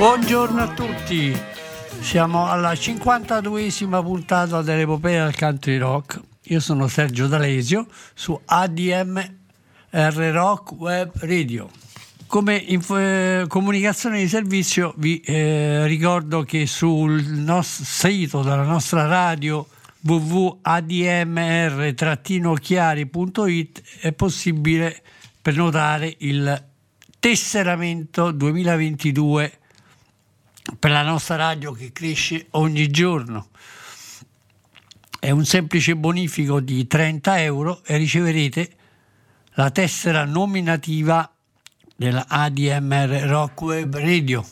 Buongiorno a tutti, siamo alla 52esima puntata dell'epopea del country rock. Io sono Sergio D'Alesio su ADMR Rock Web Radio. Come comunicazione di servizio vi ricordo che sul sito della nostra radio www.admr-chiari.it è possibile prenotare il tesseramento 2022 per la nostra radio che cresce ogni giorno. È un semplice bonifico di €30 e riceverete la tessera nominativa della ADMR Rock Web Radio,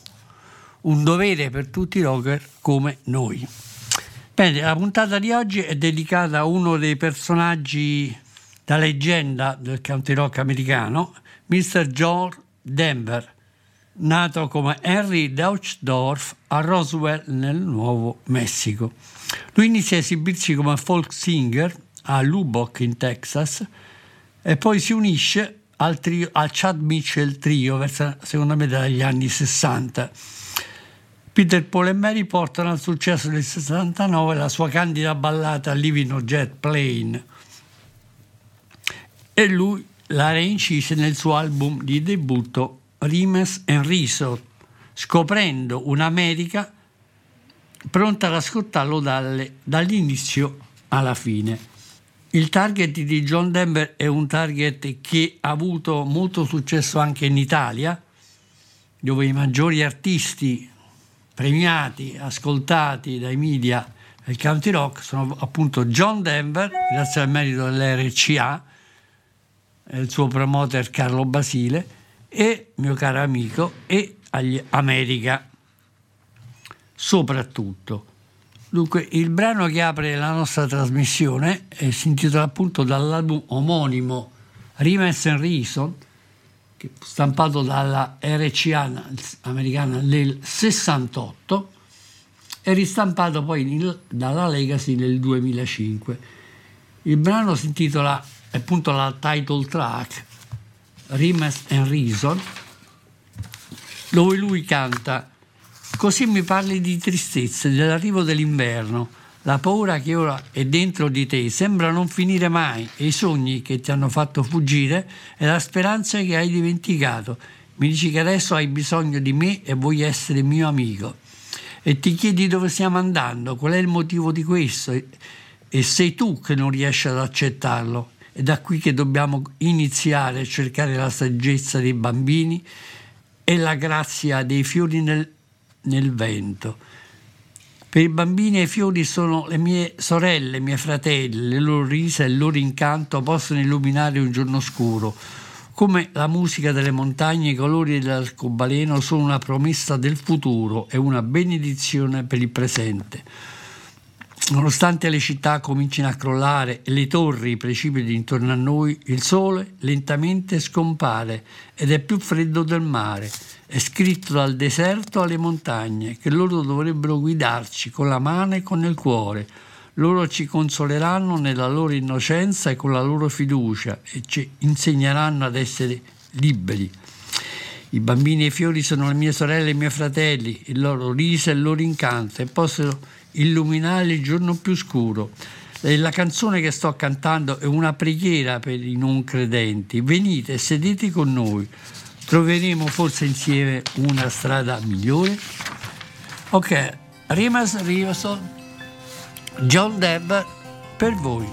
un dovere per tutti i rocker come noi. Bene, la puntata di oggi è dedicata a uno dei personaggi da leggenda del country rock americano, Mr. John Denver, nato come Henry Deutschdorf a Roswell nel Nuovo Messico. Lui inizia a esibirsi come folk singer a Lubbock in Texas e poi si unisce al Chad Mitchell Trio verso la seconda metà degli anni 60. Peter Paul e Mary portano al successo del 69 la sua candida ballata Leaving on a Jet Plane e lui la reincise nel suo album di debutto Rimes and Riso, scoprendo un'America pronta ad ascoltarlo dall'inizio alla fine. Il target di John Denver è un target che ha avuto molto successo anche in Italia, dove i maggiori artisti premiati, ascoltati dai media del country rock sono appunto John Denver, grazie al merito dell'RCA, il suo promoter Carlo Basile e mio caro amico, e agli America soprattutto. Dunque, il brano che apre la nostra trasmissione si intitola appunto dall'album omonimo Rimes and Reason, che fu stampato dalla RCA americana nel 68 e ristampato poi dalla Legacy nel 2005. Il brano si intitola appunto la title track Rimes and Reason, dove lui canta: così mi parli di tristezze, dell'arrivo dell'inverno, la paura che ora è dentro di te, sembra non finire mai, e i sogni che ti hanno fatto fuggire e la speranza che hai dimenticato. Mi dici che adesso hai bisogno di me e vuoi essere mio amico e ti chiedi dove stiamo andando, qual è il motivo di questo, e sei tu che non riesci ad accettarlo. È da qui che dobbiamo iniziare a cercare la saggezza dei bambini e la grazia dei fiori nel vento. Per i bambini e i fiori sono le mie sorelle, mie fratelle, le loro risa e il loro incanto possono illuminare un giorno scuro. Come la musica delle montagne, i colori dell'arcobaleno sono una promessa del futuro e una benedizione per il presente. Nonostante le città comincino a crollare e le torri, i precipiti intorno a noi, il sole lentamente scompare ed è più freddo del mare. È scritto dal deserto alle montagne che loro dovrebbero guidarci con la mano e con il cuore. Loro ci consoleranno nella loro innocenza e con la loro fiducia e ci insegneranno ad essere liberi. I bambini e i fiori sono le mie sorelle e i miei fratelli, il loro riso e il loro incanto, e possono illuminare il giorno più scuro. E la canzone che sto cantando è una preghiera per i non credenti. Venite, sedete con noi, troveremo forse insieme una strada migliore. Ok, Rimas Riverson, John Denver, per voi.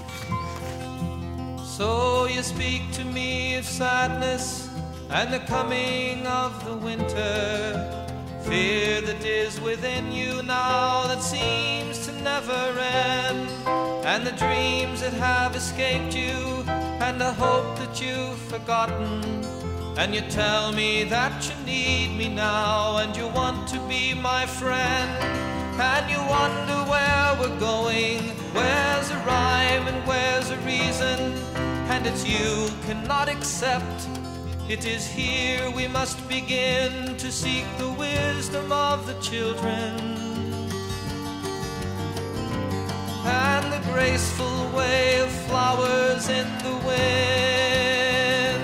So you speak to me of sadness and the coming of the winter, fear that is within you now that seems to never end, and the dreams that have escaped you and the hope that you've forgotten. And you tell me that you need me now and you want to be my friend, and you wonder where we're going, where's a rhyme and where's a reason, and it's you cannot accept. It is here we must begin to seek the wisdom of the children and the graceful way of flowers in the wind.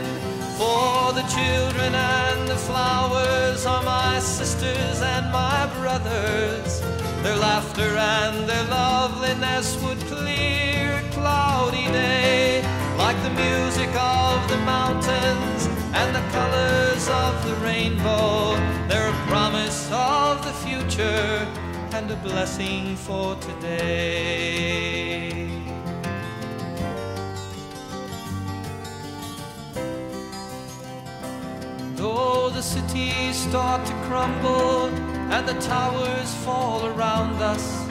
For the children and the flowers are my sisters and my brothers. Their laughter and their loveliness would clear a cloudy day, like the music of the mountains and the colors of the rainbow. They're a promise of the future and a blessing for today. Though the cities start to crumble and the towers fall around us,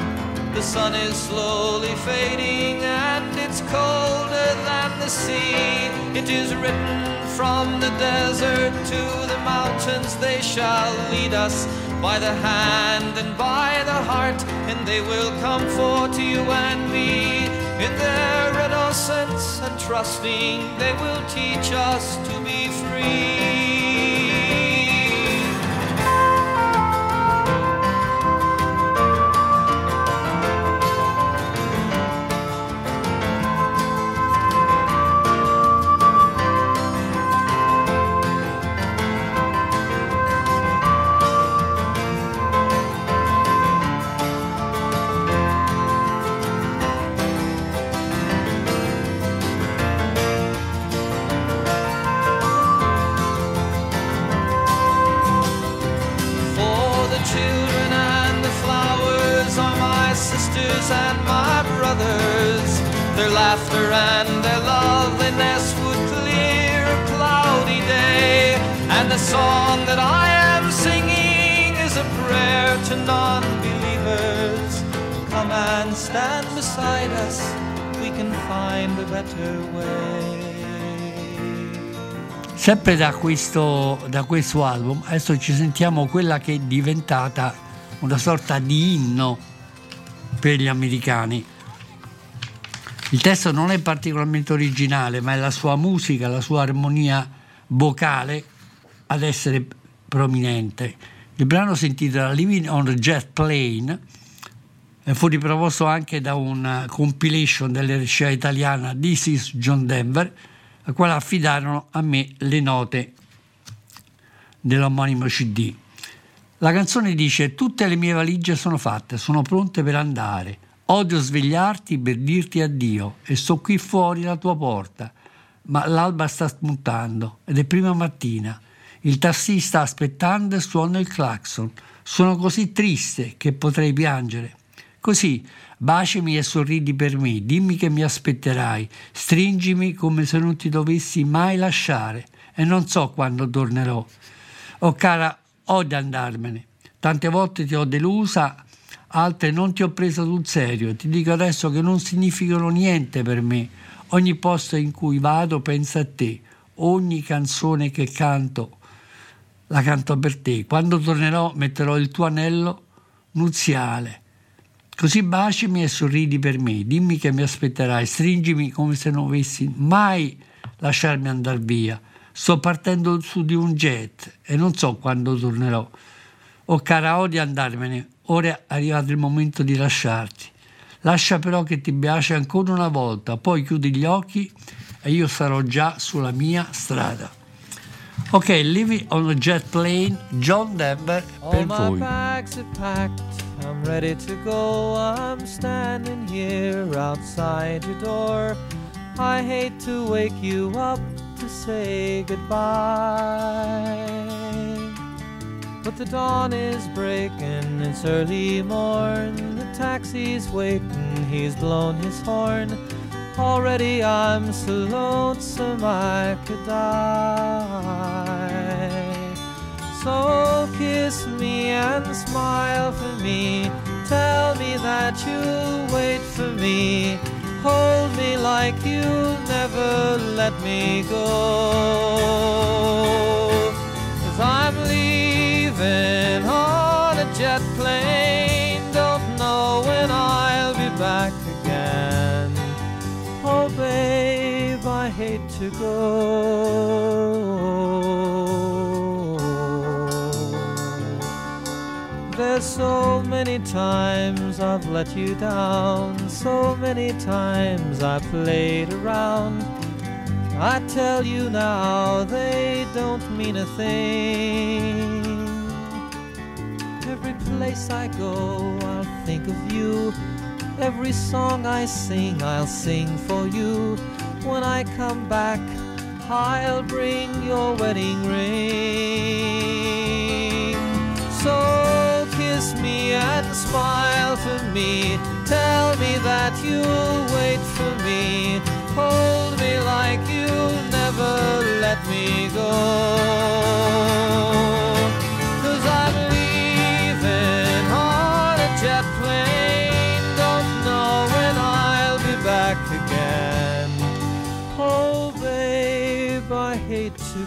the sun is slowly fading and it's colder than the sea. It is written, from the desert to the mountains they shall lead us, by the hand and by the heart, and they will come forth to you and me. In their innocence and trusting, they will teach us to be free. And my brothers, their laughter and their loveliness would clear a cloudy day, and the song that I am singing is a prayer to non-believers. Come and stand beside us, we can find a better way. Sempre da questo album adesso ci sentiamo quella che è diventata una sorta di inno per gli americani. Il testo non è particolarmente originale, ma è la sua musica, la sua armonia vocale ad essere prominente. Il brano si intitola Leaving on a Jet Plane e fu riproposto anche da una compilation dell'RCA italiana This is John Denver, a quale affidarono a me le note dell'omonimo CD. La canzone dice: tutte le mie valigie sono fatte, sono pronte per andare. Odio svegliarti per dirti addio e sto qui fuori la tua porta. Ma l'alba sta spuntando ed è prima mattina. Il tassista aspettando e suona il clacson. Sono così triste che potrei piangere. Così baciami e sorridi per me, dimmi che mi aspetterai. Stringimi come se non ti dovessi mai lasciare e non so quando tornerò. Oh cara, ho da andarmene, tante volte ti ho delusa, altre non ti ho preso sul serio, ti dico adesso che non significano niente per me, ogni posto in cui vado penso a te, ogni canzone che canto la canto per te, quando tornerò metterò il tuo anello nuziale, così baciami e sorridi per me, dimmi che mi aspetterai, stringimi come se non avessi mai lasciarmi andare via. Sto partendo su di un jet e non so quando tornerò. Oh cara, odio andarmene, ora è arrivato il momento di lasciarti. Lascia però che ti baci ancora una volta, poi chiudi gli occhi e io sarò già sulla mia strada. Ok, Leaving on a Jet Plane, John Denver, per voi. I'm ready to go, I'm standing here outside your door. I hate to wake you up to say goodbye, but the dawn is breaking, it's early morn. The taxi's waiting, he's blown his horn. Already I'm so lonesome I could die. So kiss me and smile for me, tell me that you'll wait for me, hold me like you'll never let me go. 'Cause I'm leaving on a jet plane, don't know when I'll be back again. Oh babe, I hate to go. There's so many times I've let you down, so many times I played around. I tell you now, they don't mean a thing. Every place I go, I'll think of you. Every song I sing, I'll sing for you. When I come back, I'll bring your wedding ring. So kiss me and smile for me, tell me that you'll wait for me, hold me like you'll never let me go. 'Cause I'm leaving on a jet plane, don't know when I'll be back again. Oh babe, I hate to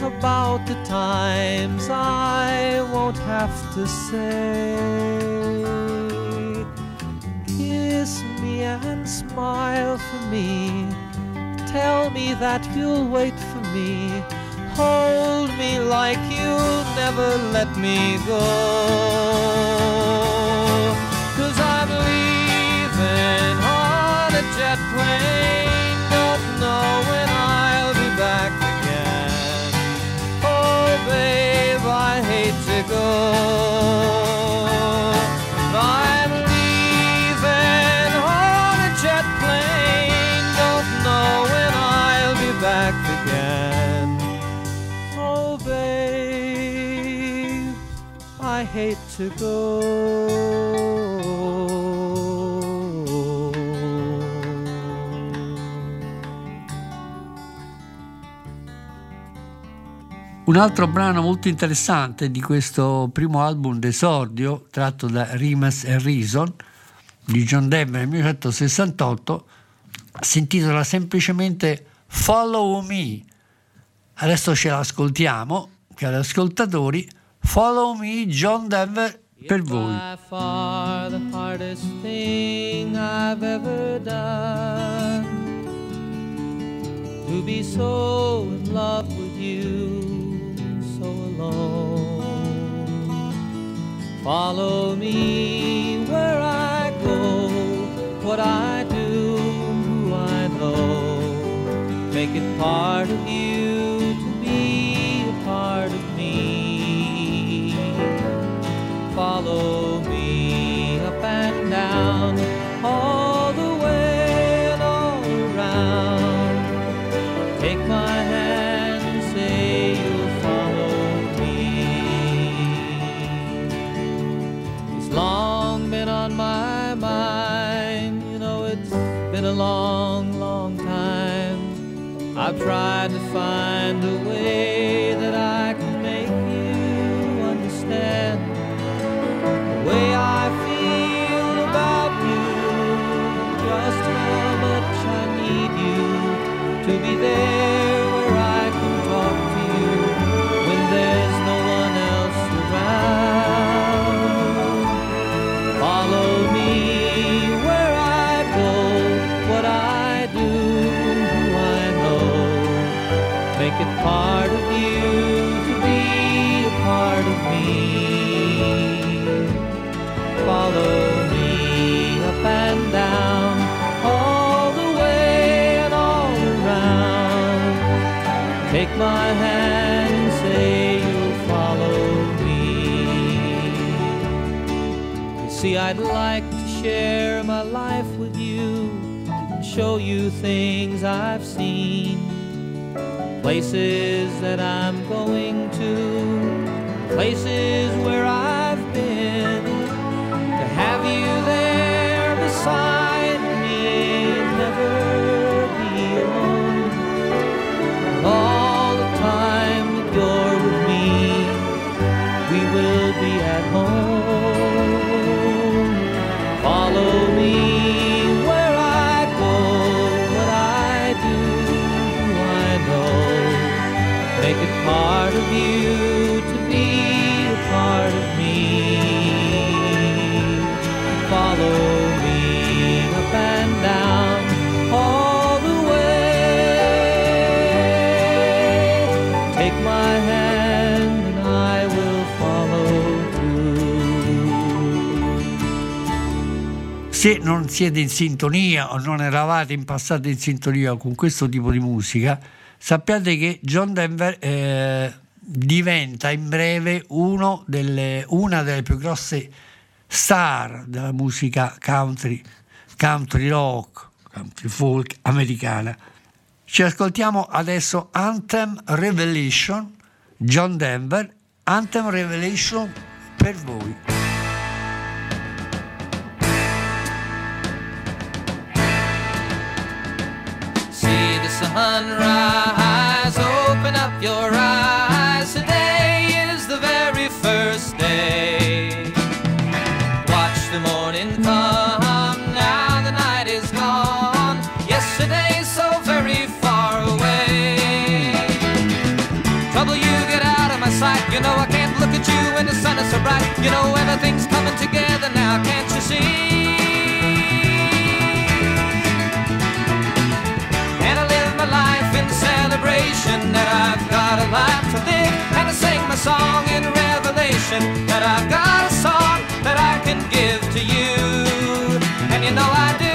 about the times I won't have to say. Kiss me and smile for me, tell me that you'll wait for me, hold me like you'll never let me go. 'Cause I'm leaving on a jet plane, don't know when I'll be back again. Oh babe, I hate to go. I hate to go. Un altro brano molto interessante di questo primo album d'esordio, tratto da Rimas and Reason di John Denver nel 1968, si intitola semplicemente Follow Me. Adesso ce l'ascoltiamo, cari ascoltatori. Follow me, John Denver, per voi. By far the hardest thing I've ever done, to be so in love with you, so alone. Follow me where I go, what I do, who I know. Make it part of you to be a part of me. Follow me up and down, all the way and all around. Take my hand, say you'll follow me. It's long been on my mind, you know it's been a long, long time. I've tried to find me there where I can talk to you when there's no one else around. Follow me where I go, what I do, who I know. Make it part of you to be a part of me. Follow me up and down. Take my hand and say you'll follow me. You see, I'd like to share my life with you and show you things I've seen, places that I'm going to, places where I've been. To have you there beside me, never. Home. Follow me where I go, what I do, I know. Make it part of you to be a part of me. Follow me up and down all the way. Take my hand. Se non siete in sintonia o non eravate in passato in sintonia con questo tipo di musica, sappiate che John Denver diventa in breve una delle più grosse star della musica country rock, country folk americana. Ci ascoltiamo adesso Anthem Revelation, John Denver, Anthem Revelation per voi. Sunrise, open up your eyes, today is the very first day. Watch the morning come, now the night is gone, yesterday's so very far away. Trouble, you get out of my sight, you know I can't look at you when the sun is so bright. You know everything's coming together now, can't you see? Celebration that I've got a life to live, and I sing my song in revelation that I've got a song that I can give to you, and you know I do.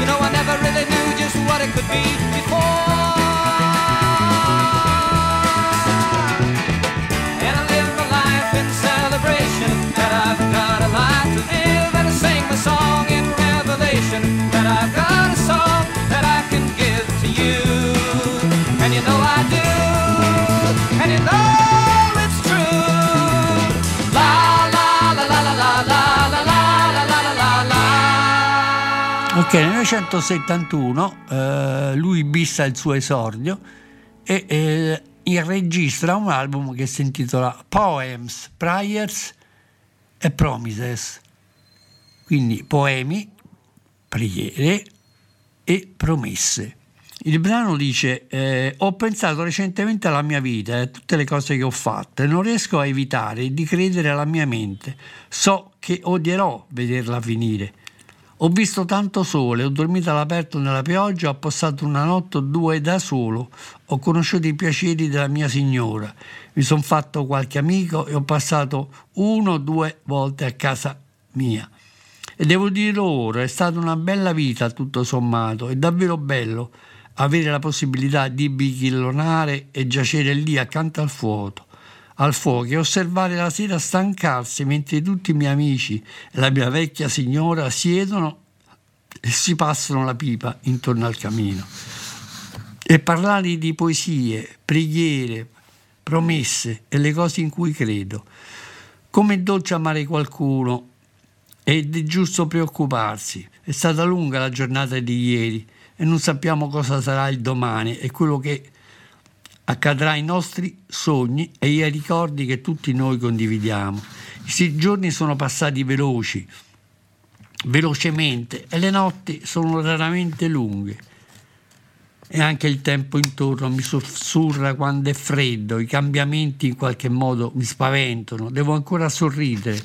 You know, I never really knew just what it could be before. And I live my life in celebration that I've got a life to live, and I sing my song in revelation that I've got a song that I can give to you. And you know I do, and you know it's true. La la la la la la la la la. Ok, nel 1971 lui bissa il suo esordio e registra un album che si intitola Poems, Prayers e Promises, quindi poemi, preghiere e promesse. Il brano dice: ho pensato recentemente alla mia vita e a tutte le cose che ho fatto e non riesco a evitare di credere alla mia mente. So che odierò vederla finire. Ho visto tanto sole, ho dormito all'aperto nella pioggia, ho passato una notte o due da solo, ho conosciuto i piaceri della mia signora, mi sono fatto qualche amico e ho passato 1 o 2 volte a casa mia. E devo dirlo ora, è stata una bella vita tutto sommato, è davvero bello avere la possibilità di bighellonare e giacere lì accanto al fuoco e osservare la sera stancarsi mentre tutti i miei amici e la mia vecchia signora siedono e si passano la pipa intorno al camino, e parlare di poesie, preghiere, promesse e le cose in cui credo. Come è dolce amare qualcuno ed è giusto preoccuparsi. È stata lunga la giornata di ieri e non sappiamo cosa sarà il domani e quello che accadrà ai nostri sogni e ai ricordi che tutti noi condividiamo. I giorni sono passati velocemente e le notti sono raramente lunghe. E anche il tempo intorno mi sussurra quando è freddo, i cambiamenti in qualche modo mi spaventano, devo ancora sorridere.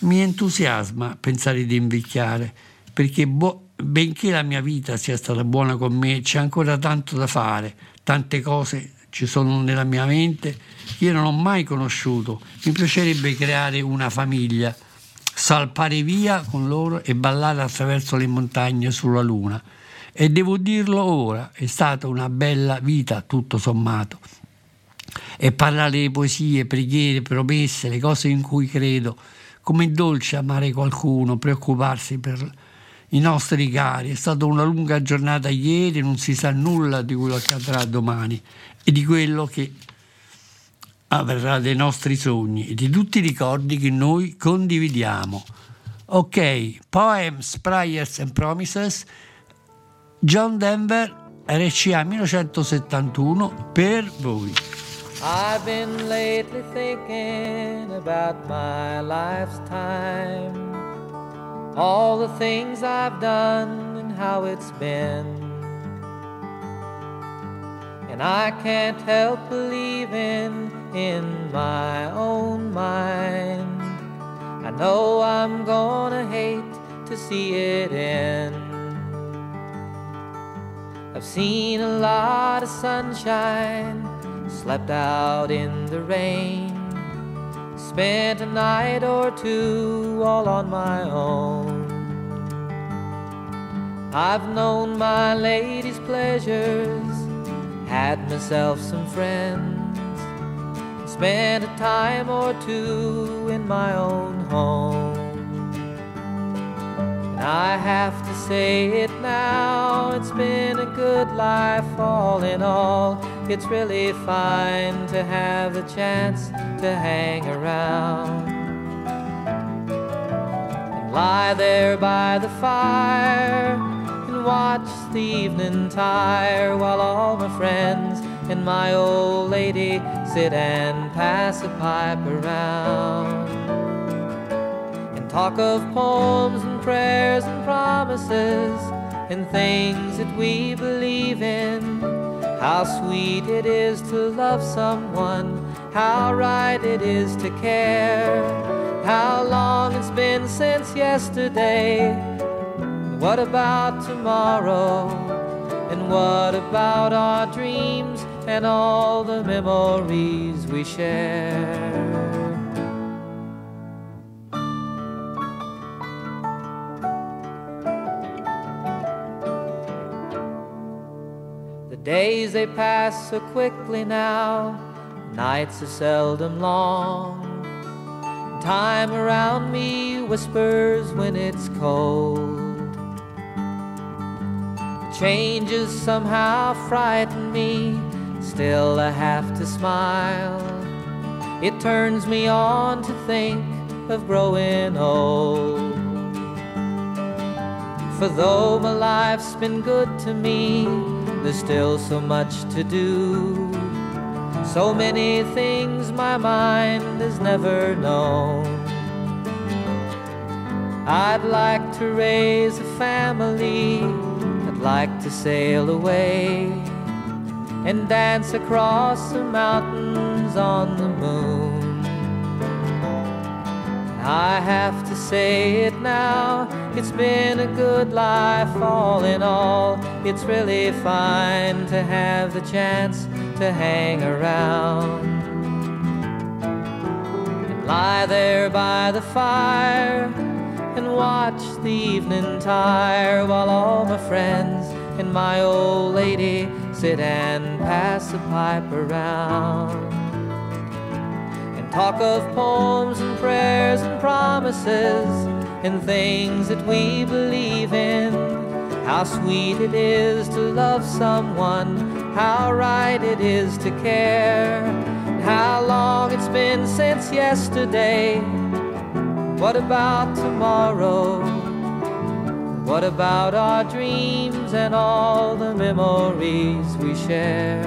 Mi entusiasma pensare di invecchiare, perché benché la mia vita sia stata buona con me, c'è ancora tanto da fare, tante cose ci sono nella mia mente che io non ho mai conosciuto. Mi piacerebbe creare una famiglia, salpare via con loro e ballare attraverso le montagne sulla luna. E devo dirlo ora, è stata una bella vita tutto sommato. E parlare di poesie, preghiere, promesse, le cose in cui credo, com'è dolce amare qualcuno, preoccuparsi per i nostri cari. È stata una lunga giornata ieri, non si sa nulla di quello che accadrà domani e di quello che avverrà dei nostri sogni e di tutti i ricordi che noi condividiamo. Ok, Poems, Prayers and Promises, John Denver, RCA 1971, per voi. I've been lately thinking about my life's time, all the things I've done and how it's been, and I can't help believing in my own mind. I know I'm gonna hate to see it end. I've seen a lot of sunshine, slept out in the rain, spent a night or two all on my own. I've known my lady's pleasures, had myself some friends, spent a time or two in my own home. I have to say it now, it's been a good life all in all. It's really fine to have the chance to hang around and lie there by the fire and watch the evening tire while all my friends and my old lady sit and pass a pipe around. Talk of poems and prayers and promises and things that we believe in. How sweet it is to love someone, how right it is to care. How long it's been since yesterday. What about tomorrow? And what about our dreams and all the memories we share? Days they pass so quickly now, nights are seldom long. Time around me whispers when it's cold. Changes somehow frighten me, still I have to smile. It turns me on to think of growing old. For though my life's been good to me, there's still so much to do, so many things my mind has never known. I'd like to raise a family, I'd like to sail away and dance across the mountains on the moon. I have to say it now, it's been a good life all in all. It's really fine to have the chance to hang around and lie there by the fire and watch the evening tire while all my friends and my old lady sit and pass the pipe around and talk of poems and prayers and promises and things that we believe in. How sweet it is to love someone, how right it is to care, How long it's been since yesterday? What about tomorrow? What about our dreams and all the memories we share?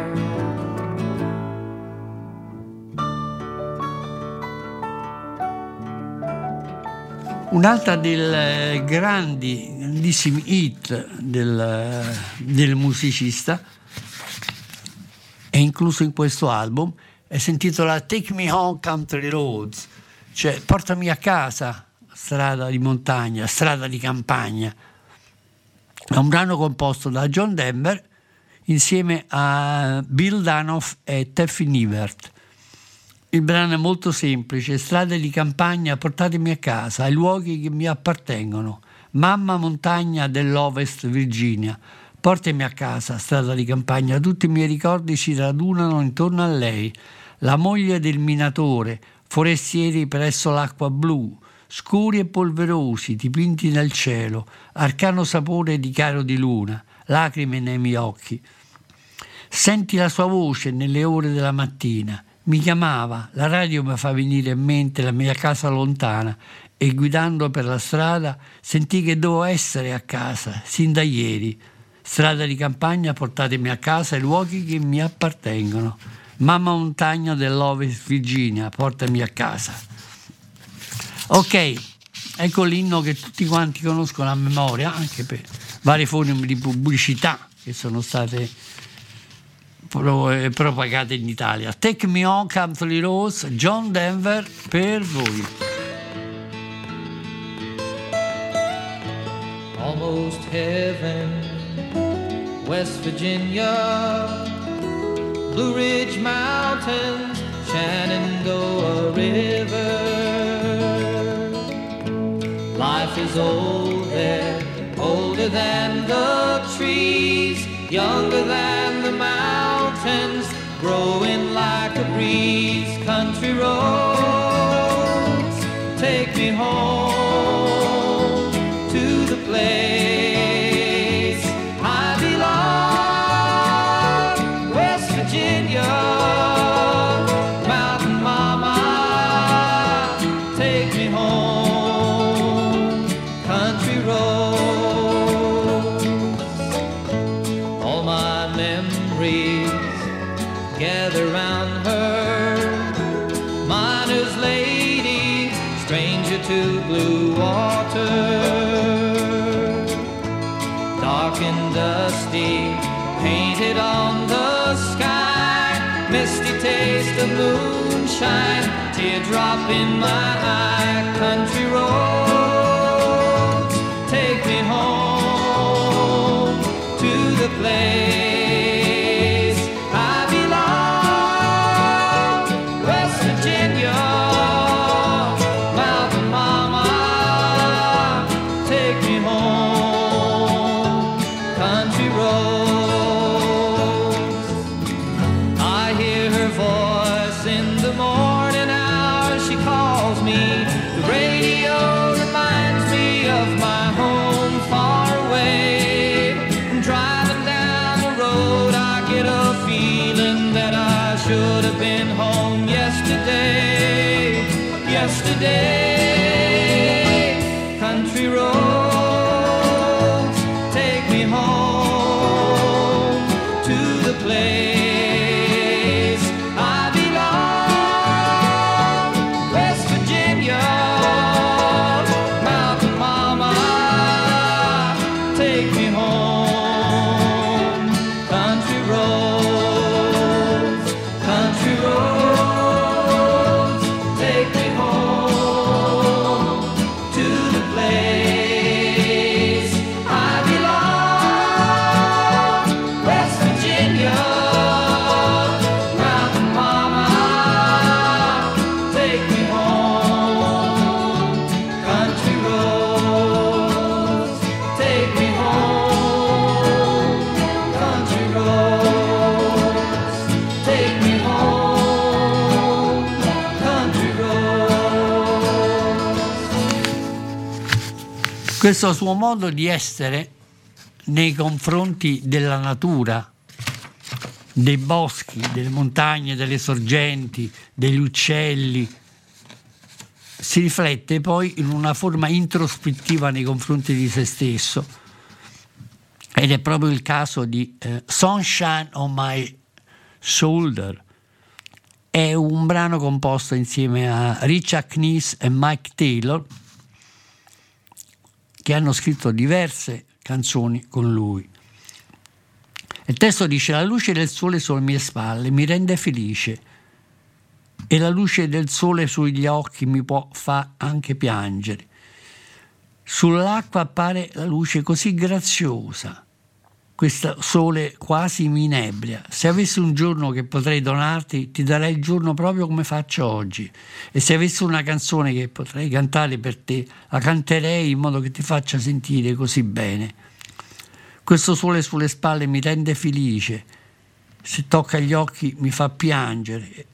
Un'altra dei grandissimi hit del musicista è incluso in questo album e si intitola Take Me Home Country Roads, cioè portami a casa, strada di montagna, strada di campagna. È un brano composto da John Denver insieme a Bill Danoff e Teffi Nivert. Il brano è molto semplice: strade di campagna, portatemi a casa, ai luoghi che mi appartengono. Mamma montagna dell'Ovest Virginia, portami a casa, strada di campagna, tutti i miei ricordi si radunano intorno a lei. La moglie del minatore, forestieri presso l'acqua blu, scuri e polverosi, dipinti nel cielo, arcano sapore di chiaro di luna, lacrime nei miei occhi. Senti la sua voce nelle ore della mattina. Mi chiamava, la radio mi fa venire in mente la mia casa lontana e guidando per la strada sentii che dovevo essere a casa, sin da ieri. Strada di campagna, portatemi a casa, i luoghi che mi appartengono. Mamma montagna dell'Ovest Virginia, portami a casa. Ok, ecco l'inno che tutti quanti conoscono a memoria, anche per varie forme di pubblicità che sono state propagate in Italia. Take Me On Country Roads, John Denver, per voi. Almost heaven, West Virginia, Blue Ridge Mountains, Shenandoah River. Life is old there, older than the trees, younger than the mountains, growing like a breeze. Country roads, take me home to the place I belong. West Virginia, mountain mama, take me home. Country roads. Gather round her, miner's lady, stranger to blue water. Dark and dusty, painted on the sky, misty taste of moonshine, teardrop in my eye. Country roads, take me home to the place questo suo modo di essere nei confronti della natura, dei boschi, delle montagne, delle sorgenti, degli uccelli, si riflette poi in una forma introspettiva nei confronti di se stesso. Ed è proprio il caso di Sunshine on My Shoulder. È un brano composto insieme a Richard Knees e Mike Taylor, che hanno scritto diverse canzoni con lui. Il testo dice: la luce del sole sulle mie spalle mi rende felice, e la luce del sole sugli occhi mi può far anche piangere. Sull'acqua appare la luce così graziosa, questo sole quasi mi inebria. Se avessi un giorno che potrei donarti, ti darei il giorno proprio come faccio oggi, e se avessi una canzone che potrei cantare per te, la canterei in modo che ti faccia sentire così bene. Questo sole sulle spalle mi rende felice, se tocca gli occhi mi fa piangere,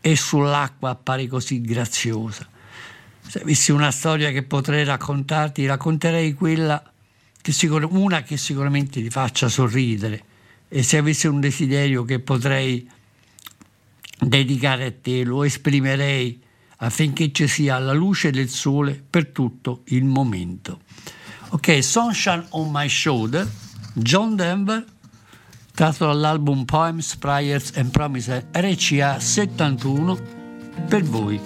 e sull'acqua appare così graziosa. Se avessi una storia che potrei raccontarti, racconterei quella una che sicuramente ti faccia sorridere, e se avessi un desiderio che potrei dedicare a te, lo esprimerei affinché ci sia la luce del sole per tutto il momento. Ok, Sunshine on My Shoulder, John Denver, tratto dall'album Poems, Prayers and Promises, RCA 71, per voi.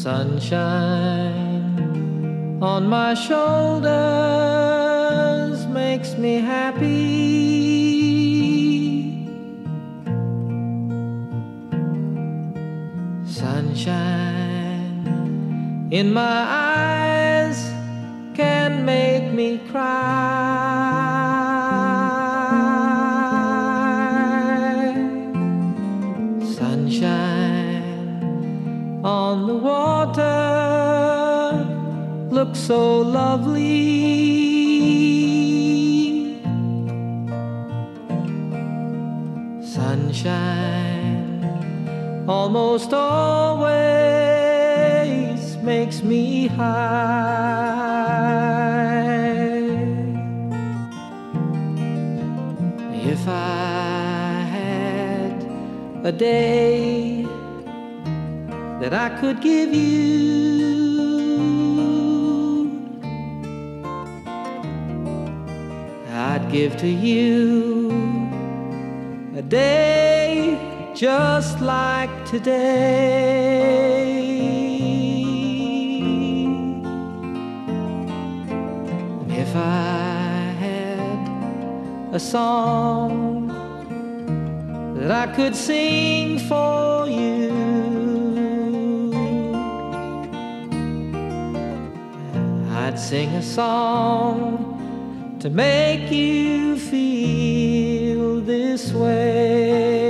Sunshine on my shoulders makes me happy. Sunshine in my eyes can make me cry. Sunshine on the water looks so lovely. Sunshine almost always makes me high. If I had a day that I could give you, I'd give to you a day just like today. If I had a song that I could sing for you, I'd sing a song to make you feel this way.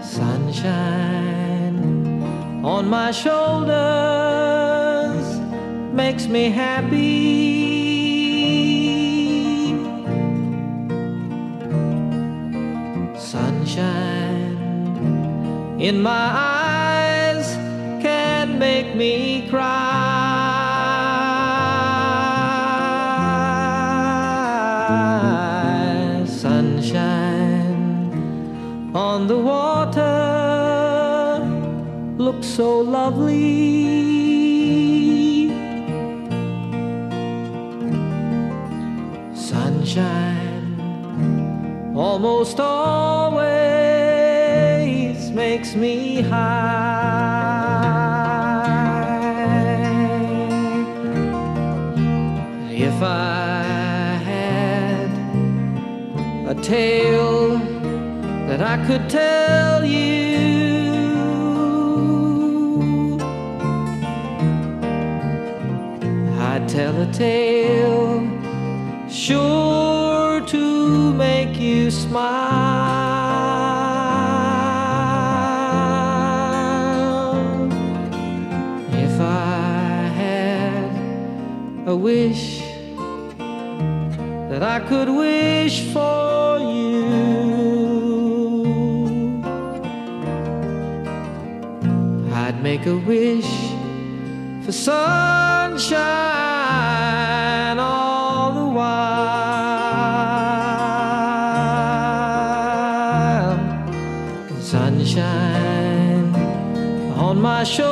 Sunshine on my shoulders makes me happy. Sunshine in my eyes make me cry. Sunshine on the water looks so lovely. Sunshine almost always makes me high. If I had a tale that I could tell you, I'd tell a tale sure to make you smile. If I had a wish that I could wish for you, I'd make a wish for sunshine all the while. Sunshine on my shoulders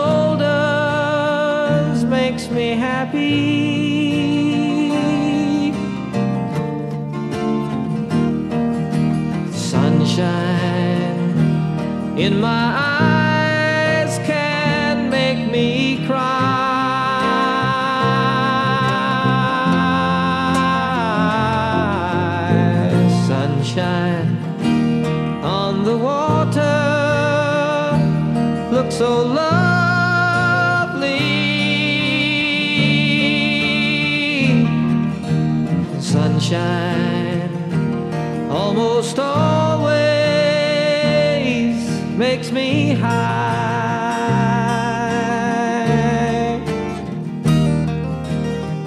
makes me happy. Sunshine in my eyes on the water look so lovely. Sunshine almost always makes me high.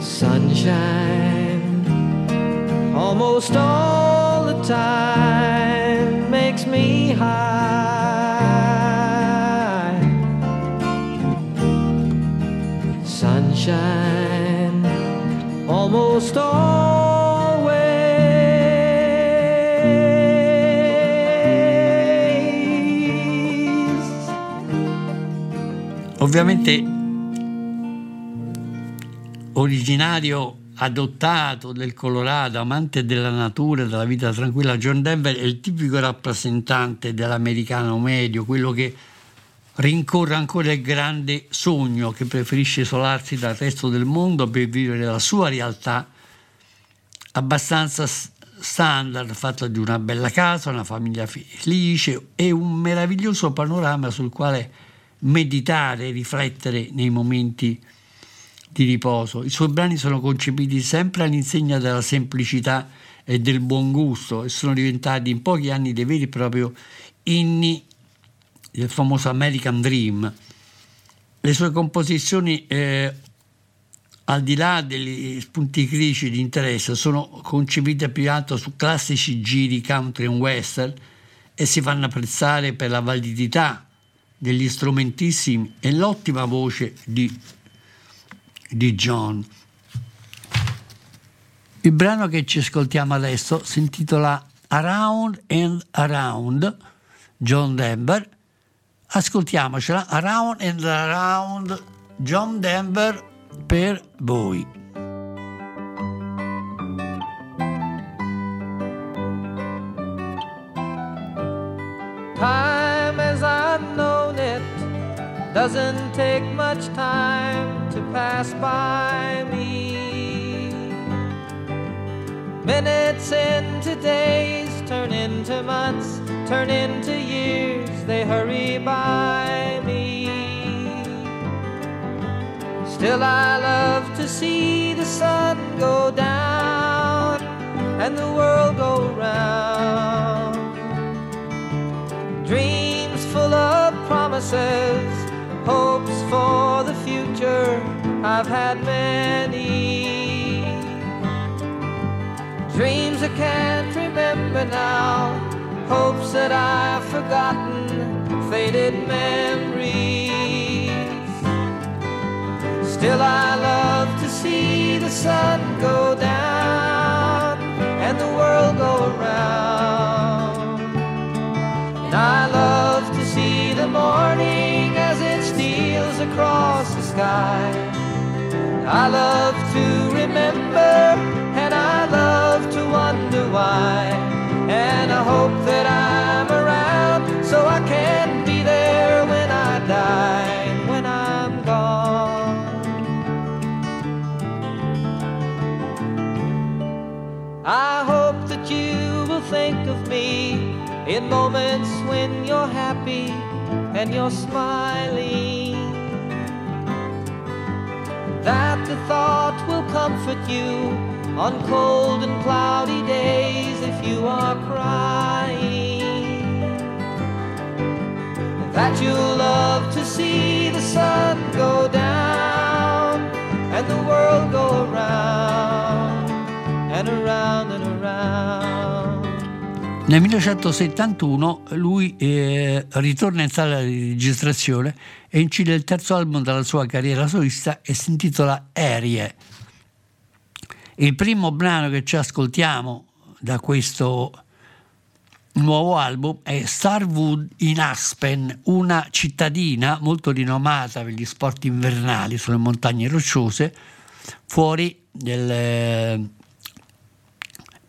Sunshine almost all the time high. Sunshine almost always. Ovviamente originario adottato del Colorado, amante della natura e della vita tranquilla, John Denver è il tipico rappresentante dell'americano medio, quello che rincorre ancora il grande sogno, che preferisce isolarsi dal resto del mondo per vivere la sua realtà abbastanza standard, fatta di una bella casa, una famiglia felice e un meraviglioso panorama sul quale meditare e riflettere nei momenti di riposo. I suoi brani sono concepiti sempre all'insegna della semplicità e del buon gusto e sono diventati in pochi anni dei veri e propri inni del famoso American Dream. Le sue composizioni, al di là degli spunti critici di interesse, sono concepite più alto su classici giri country and western e si fanno apprezzare per la validità degli strumentissimi e l'ottima voce di John. Il brano che ci ascoltiamo adesso si intitola Around and Around, John Denver. Ascoltiamocela, Around and Around, John Denver, per voi. Time as I've known it doesn't take much time to pass by me. Minutes into days turn into months, turn into years, they hurry by me. Still I love to see the sun go down and the world go round. Dreams full of promises, hopes for the future, I've had many. Dreams I can't remember now, hopes that I've forgotten, faded memories. Still I love to see the sun go down and the world go round. And I love to see the morning as it steals across the sky. I love to remember and I love to wonder why. And I hope that I'm around so I can be there when I die, when I'm gone. I hope that you will think of me in moments when you're happy and you're smiling, that the thought will comfort you on cold and cloudy days if you are crying, that you'll love to see the sun go down and the world go around and around and around. Nel 1971 lui ritorna in sala di registrazione e incide il terzo album della sua carriera solista e si intitola Aerie. Il primo brano che ci ascoltiamo da questo nuovo album è Starwood in Aspen, una cittadina molto rinomata per gli sport invernali sulle montagne rocciose fuori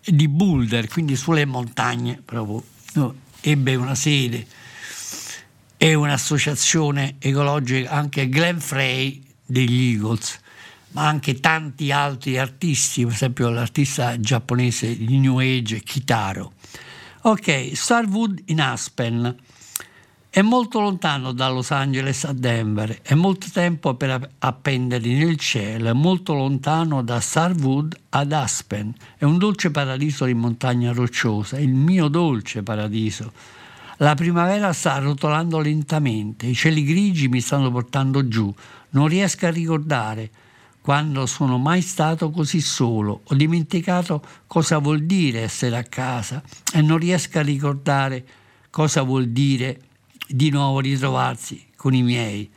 di Boulder, quindi sulle montagne proprio. Ebbe una sede e un'associazione ecologica anche Glenn Frey degli Eagles, ma anche tanti altri artisti, per esempio l'artista giapponese di New Age Kitaro. Ok, Starwood in Aspen è molto lontano da Los Angeles a Denver, è molto tempo per appenderli nel cielo, è molto lontano da Starwood ad Aspen, è un dolce paradiso di montagna rocciosa, è il mio dolce paradiso. La primavera sta rotolando lentamente, i cieli grigi mi stanno portando giù, non riesco a ricordare quando sono mai stato così solo, ho dimenticato cosa vuol dire essere a casa e non riesco a ricordare cosa vuol dire di nuovo ritrovarsi con i miei.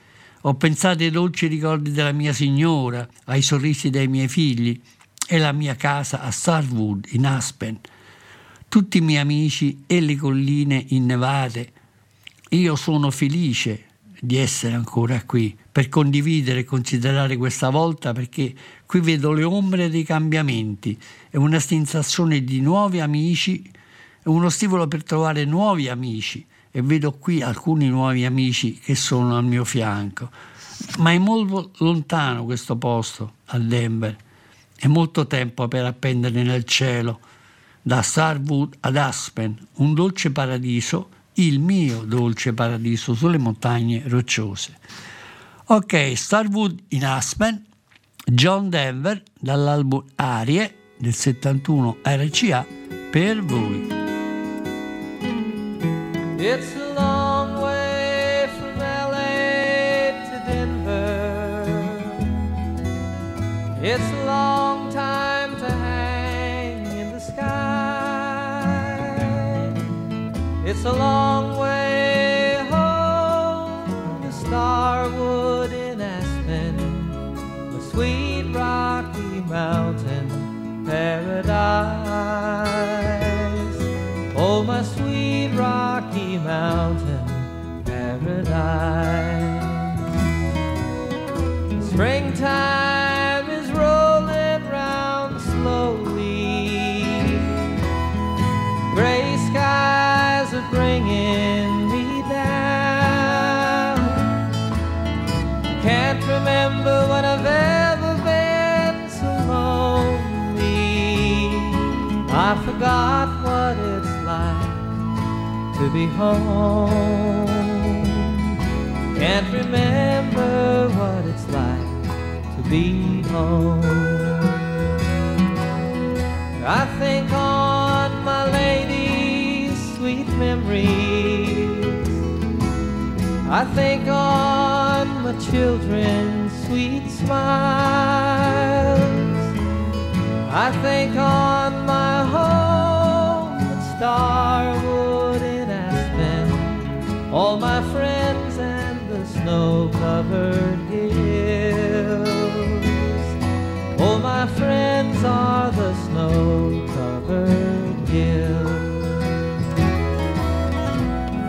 Ho pensato ai dolci ricordi della mia signora, ai sorrisi dei miei figli e la mia casa a Starwood in Aspen, tutti i miei amici e le colline innevate. Io sono felice di essere ancora qui per condividere e considerare questa volta, perché qui vedo le ombre dei cambiamenti e una sensazione di nuovi amici e uno stimolo per trovare nuovi amici, e vedo qui alcuni nuovi amici che sono al mio fianco, ma è molto lontano questo posto a Denver, è molto tempo per appendere nel cielo da Starwood ad Aspen, un dolce paradiso, il mio dolce paradiso sulle montagne rocciose. Ok, Starwood in Aspen, John Denver, dall'album Arie del 71 RCA, per voi. It's a long way from LA to Denver. It's a long time to hang in the sky. It's a long way home to Starwood in Aspen, the sweet Rocky Mountain paradise. Oh, my sweet Rocky Mountain paradise. Springtime is rolling round slowly, gray skies are bringing me down. Can't remember when I've ever been so lonely. I forgot what it's like to be home. Can't remember what it's like to be home. I think on my lady's sweet memories, I think on my children's sweet smiles, I think on my home Starwood in Aspen, all my friends and the snow-covered hills. All my friends are the snow-covered hills.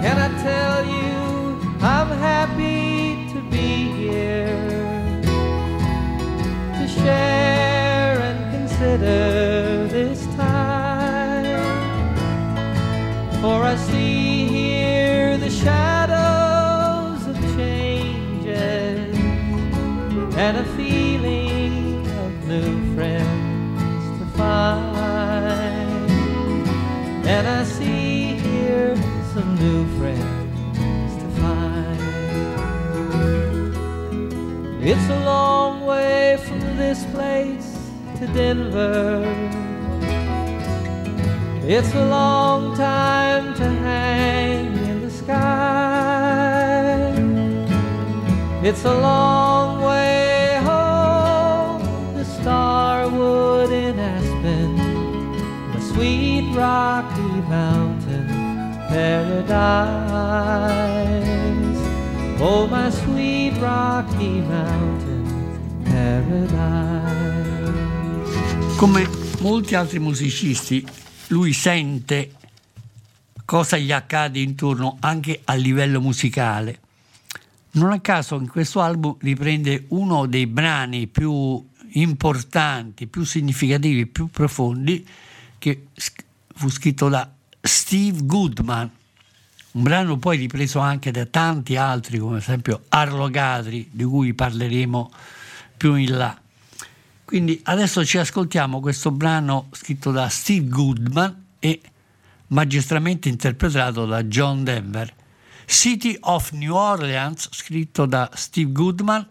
Can I tell you I'm happy to be here, to share and consider this time? For I see here the shadows of changes and a feeling of new friends to find. And I see here some new friends to find. It's a long way from this place to Denver. It's a long time to hang in the sky. It's a long way home to Starwood in Aspen, the sweet rocky mountain paradise. Oh, my sweet rocky mountain paradise. Come molti altri musicisti, lui sente cosa gli accade intorno anche a livello musicale. Non a caso in questo album riprende uno dei brani più importanti, più significativi, più profondi, che fu scritto da Steve Goodman, un brano poi ripreso anche da tanti altri, come ad esempio Arlo Guthrie, di cui parleremo più in là. Quindi adesso ci ascoltiamo questo brano scritto da Steve Goodman e magistralmente interpretato da John Denver. City of New Orleans, scritto da Steve Goodman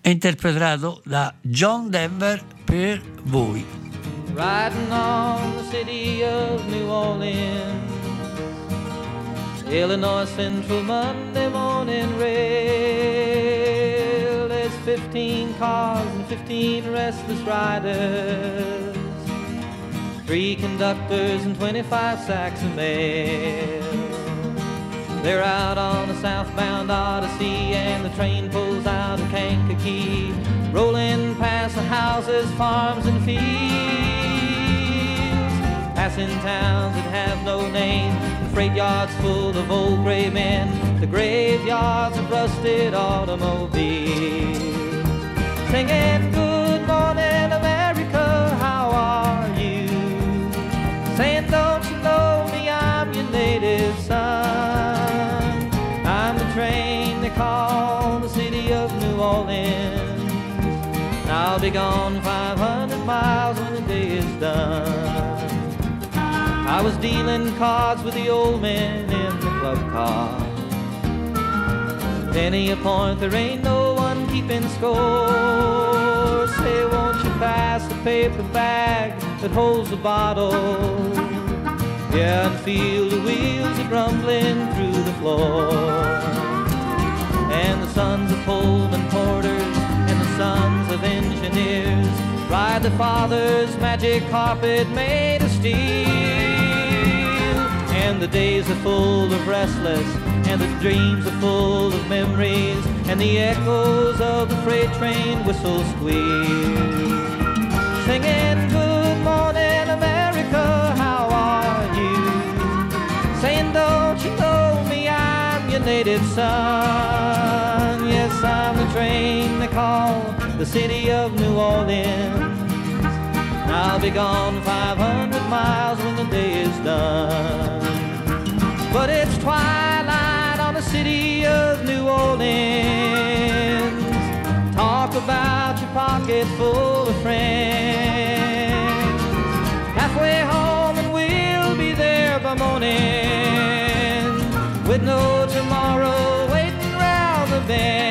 e interpretato da John Denver per voi. Riding on the city of New Orleans, Illinois Central Monday morning rail. There's 15 cars and 15 restless riders, 3 conductors and 25 sacks of mail. They're out on the southbound Odyssey, and the train pulls out of Kankakee, rolling past the houses, farms, and fields. Passing towns that have no name, the freight yards full of old gray men, the graveyards of rusted automobiles. Singing good morning America, how are you? Saying don't you know me, I'm your native son. Train they call the city of New Orleans, and I'll be gone 500 miles when the day is done. I was dealing cards with the old men in the club car. Penny a point, there ain't no one keeping score. Say, won't you pass the paper bag that holds the bottle? Yeah, and feel the wheels are grumbling through the floor. And the sons of Pullman porters and the sons of engineers ride the father's magic carpet made of steel. And the days are full of restless, and the dreams are full of memories, and the echoes of the freight train whistle squeal. Singing good morning America, how are you? Saying don't you know me, I'm your native son. I'm the train they call the city of New Orleans. I'll be gone 500 miles when the day is done. But it's twilight on the city of New Orleans. Talk about your pocket full of friends. Halfway home and we'll be there by morning, with no tomorrow waiting round the bend.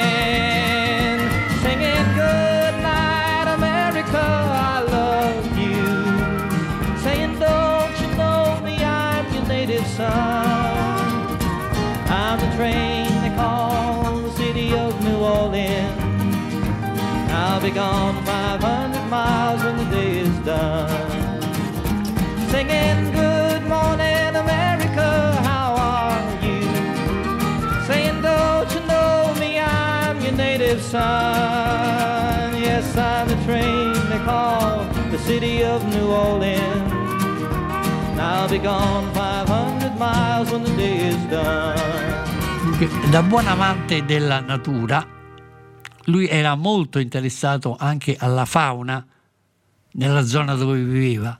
I'm the train they call the city of New Orleans. I'll be gone 500 miles when the day is done. Singing good morning America, how are you? Saying don't you know me, I'm your native son. Yes, I'm the train they call the city of New Orleans. I'll be gone 500 miles when the day is done. Da buon amante della natura, lui era molto interessato anche alla fauna nella zona dove viveva.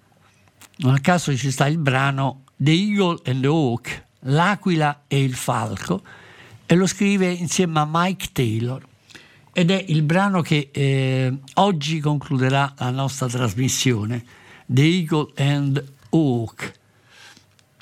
Non a caso ci sta il brano The Eagle and the Hawk, l'aquila e il falco, e lo scrive insieme a Mike Taylor, ed è il brano che oggi concluderà la nostra trasmissione, The Eagle and the Hawk.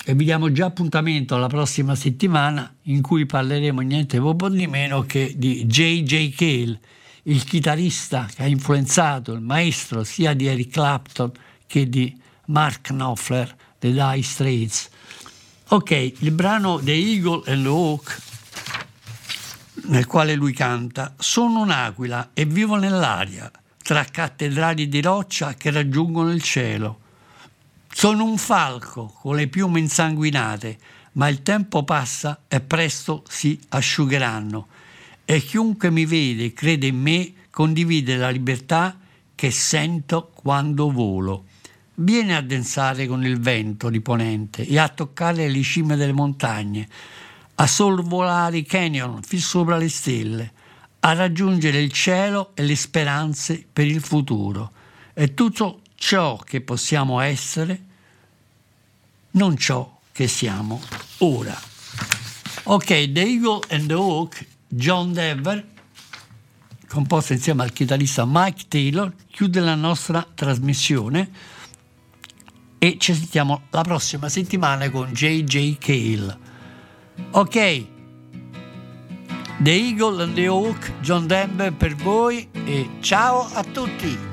E vi diamo già appuntamento alla prossima settimana, in cui parleremo niente poco di meno che di J.J. Cale, il chitarrista che ha influenzato il maestro sia di Eric Clapton che di Mark Knopfler dei Dire Straits. Ok, il brano The Eagle and the Hawk, nel quale lui canta: sono un'aquila e vivo nell'aria, tra cattedrali di roccia che raggiungono il cielo. Sono un falco con le piume insanguinate, ma il tempo passa e presto si asciugheranno. E chiunque mi vede e crede in me condivide la libertà che sento quando volo. Viene a danzare con il vento di ponente e a toccare le cime delle montagne, a sorvolare i canyon fin sopra le stelle, a raggiungere il cielo e le speranze per il futuro. E tutto ciò che possiamo essere, non ciò che siamo ora. Ok, The Eagle and the Hawk, John Denver, composto insieme al chitarrista Mike Taylor, chiude la nostra trasmissione. E ci sentiamo la prossima settimana con J.J. Cale. Ok, The Eagle and the Hawk, John Denver per voi, e ciao a tutti!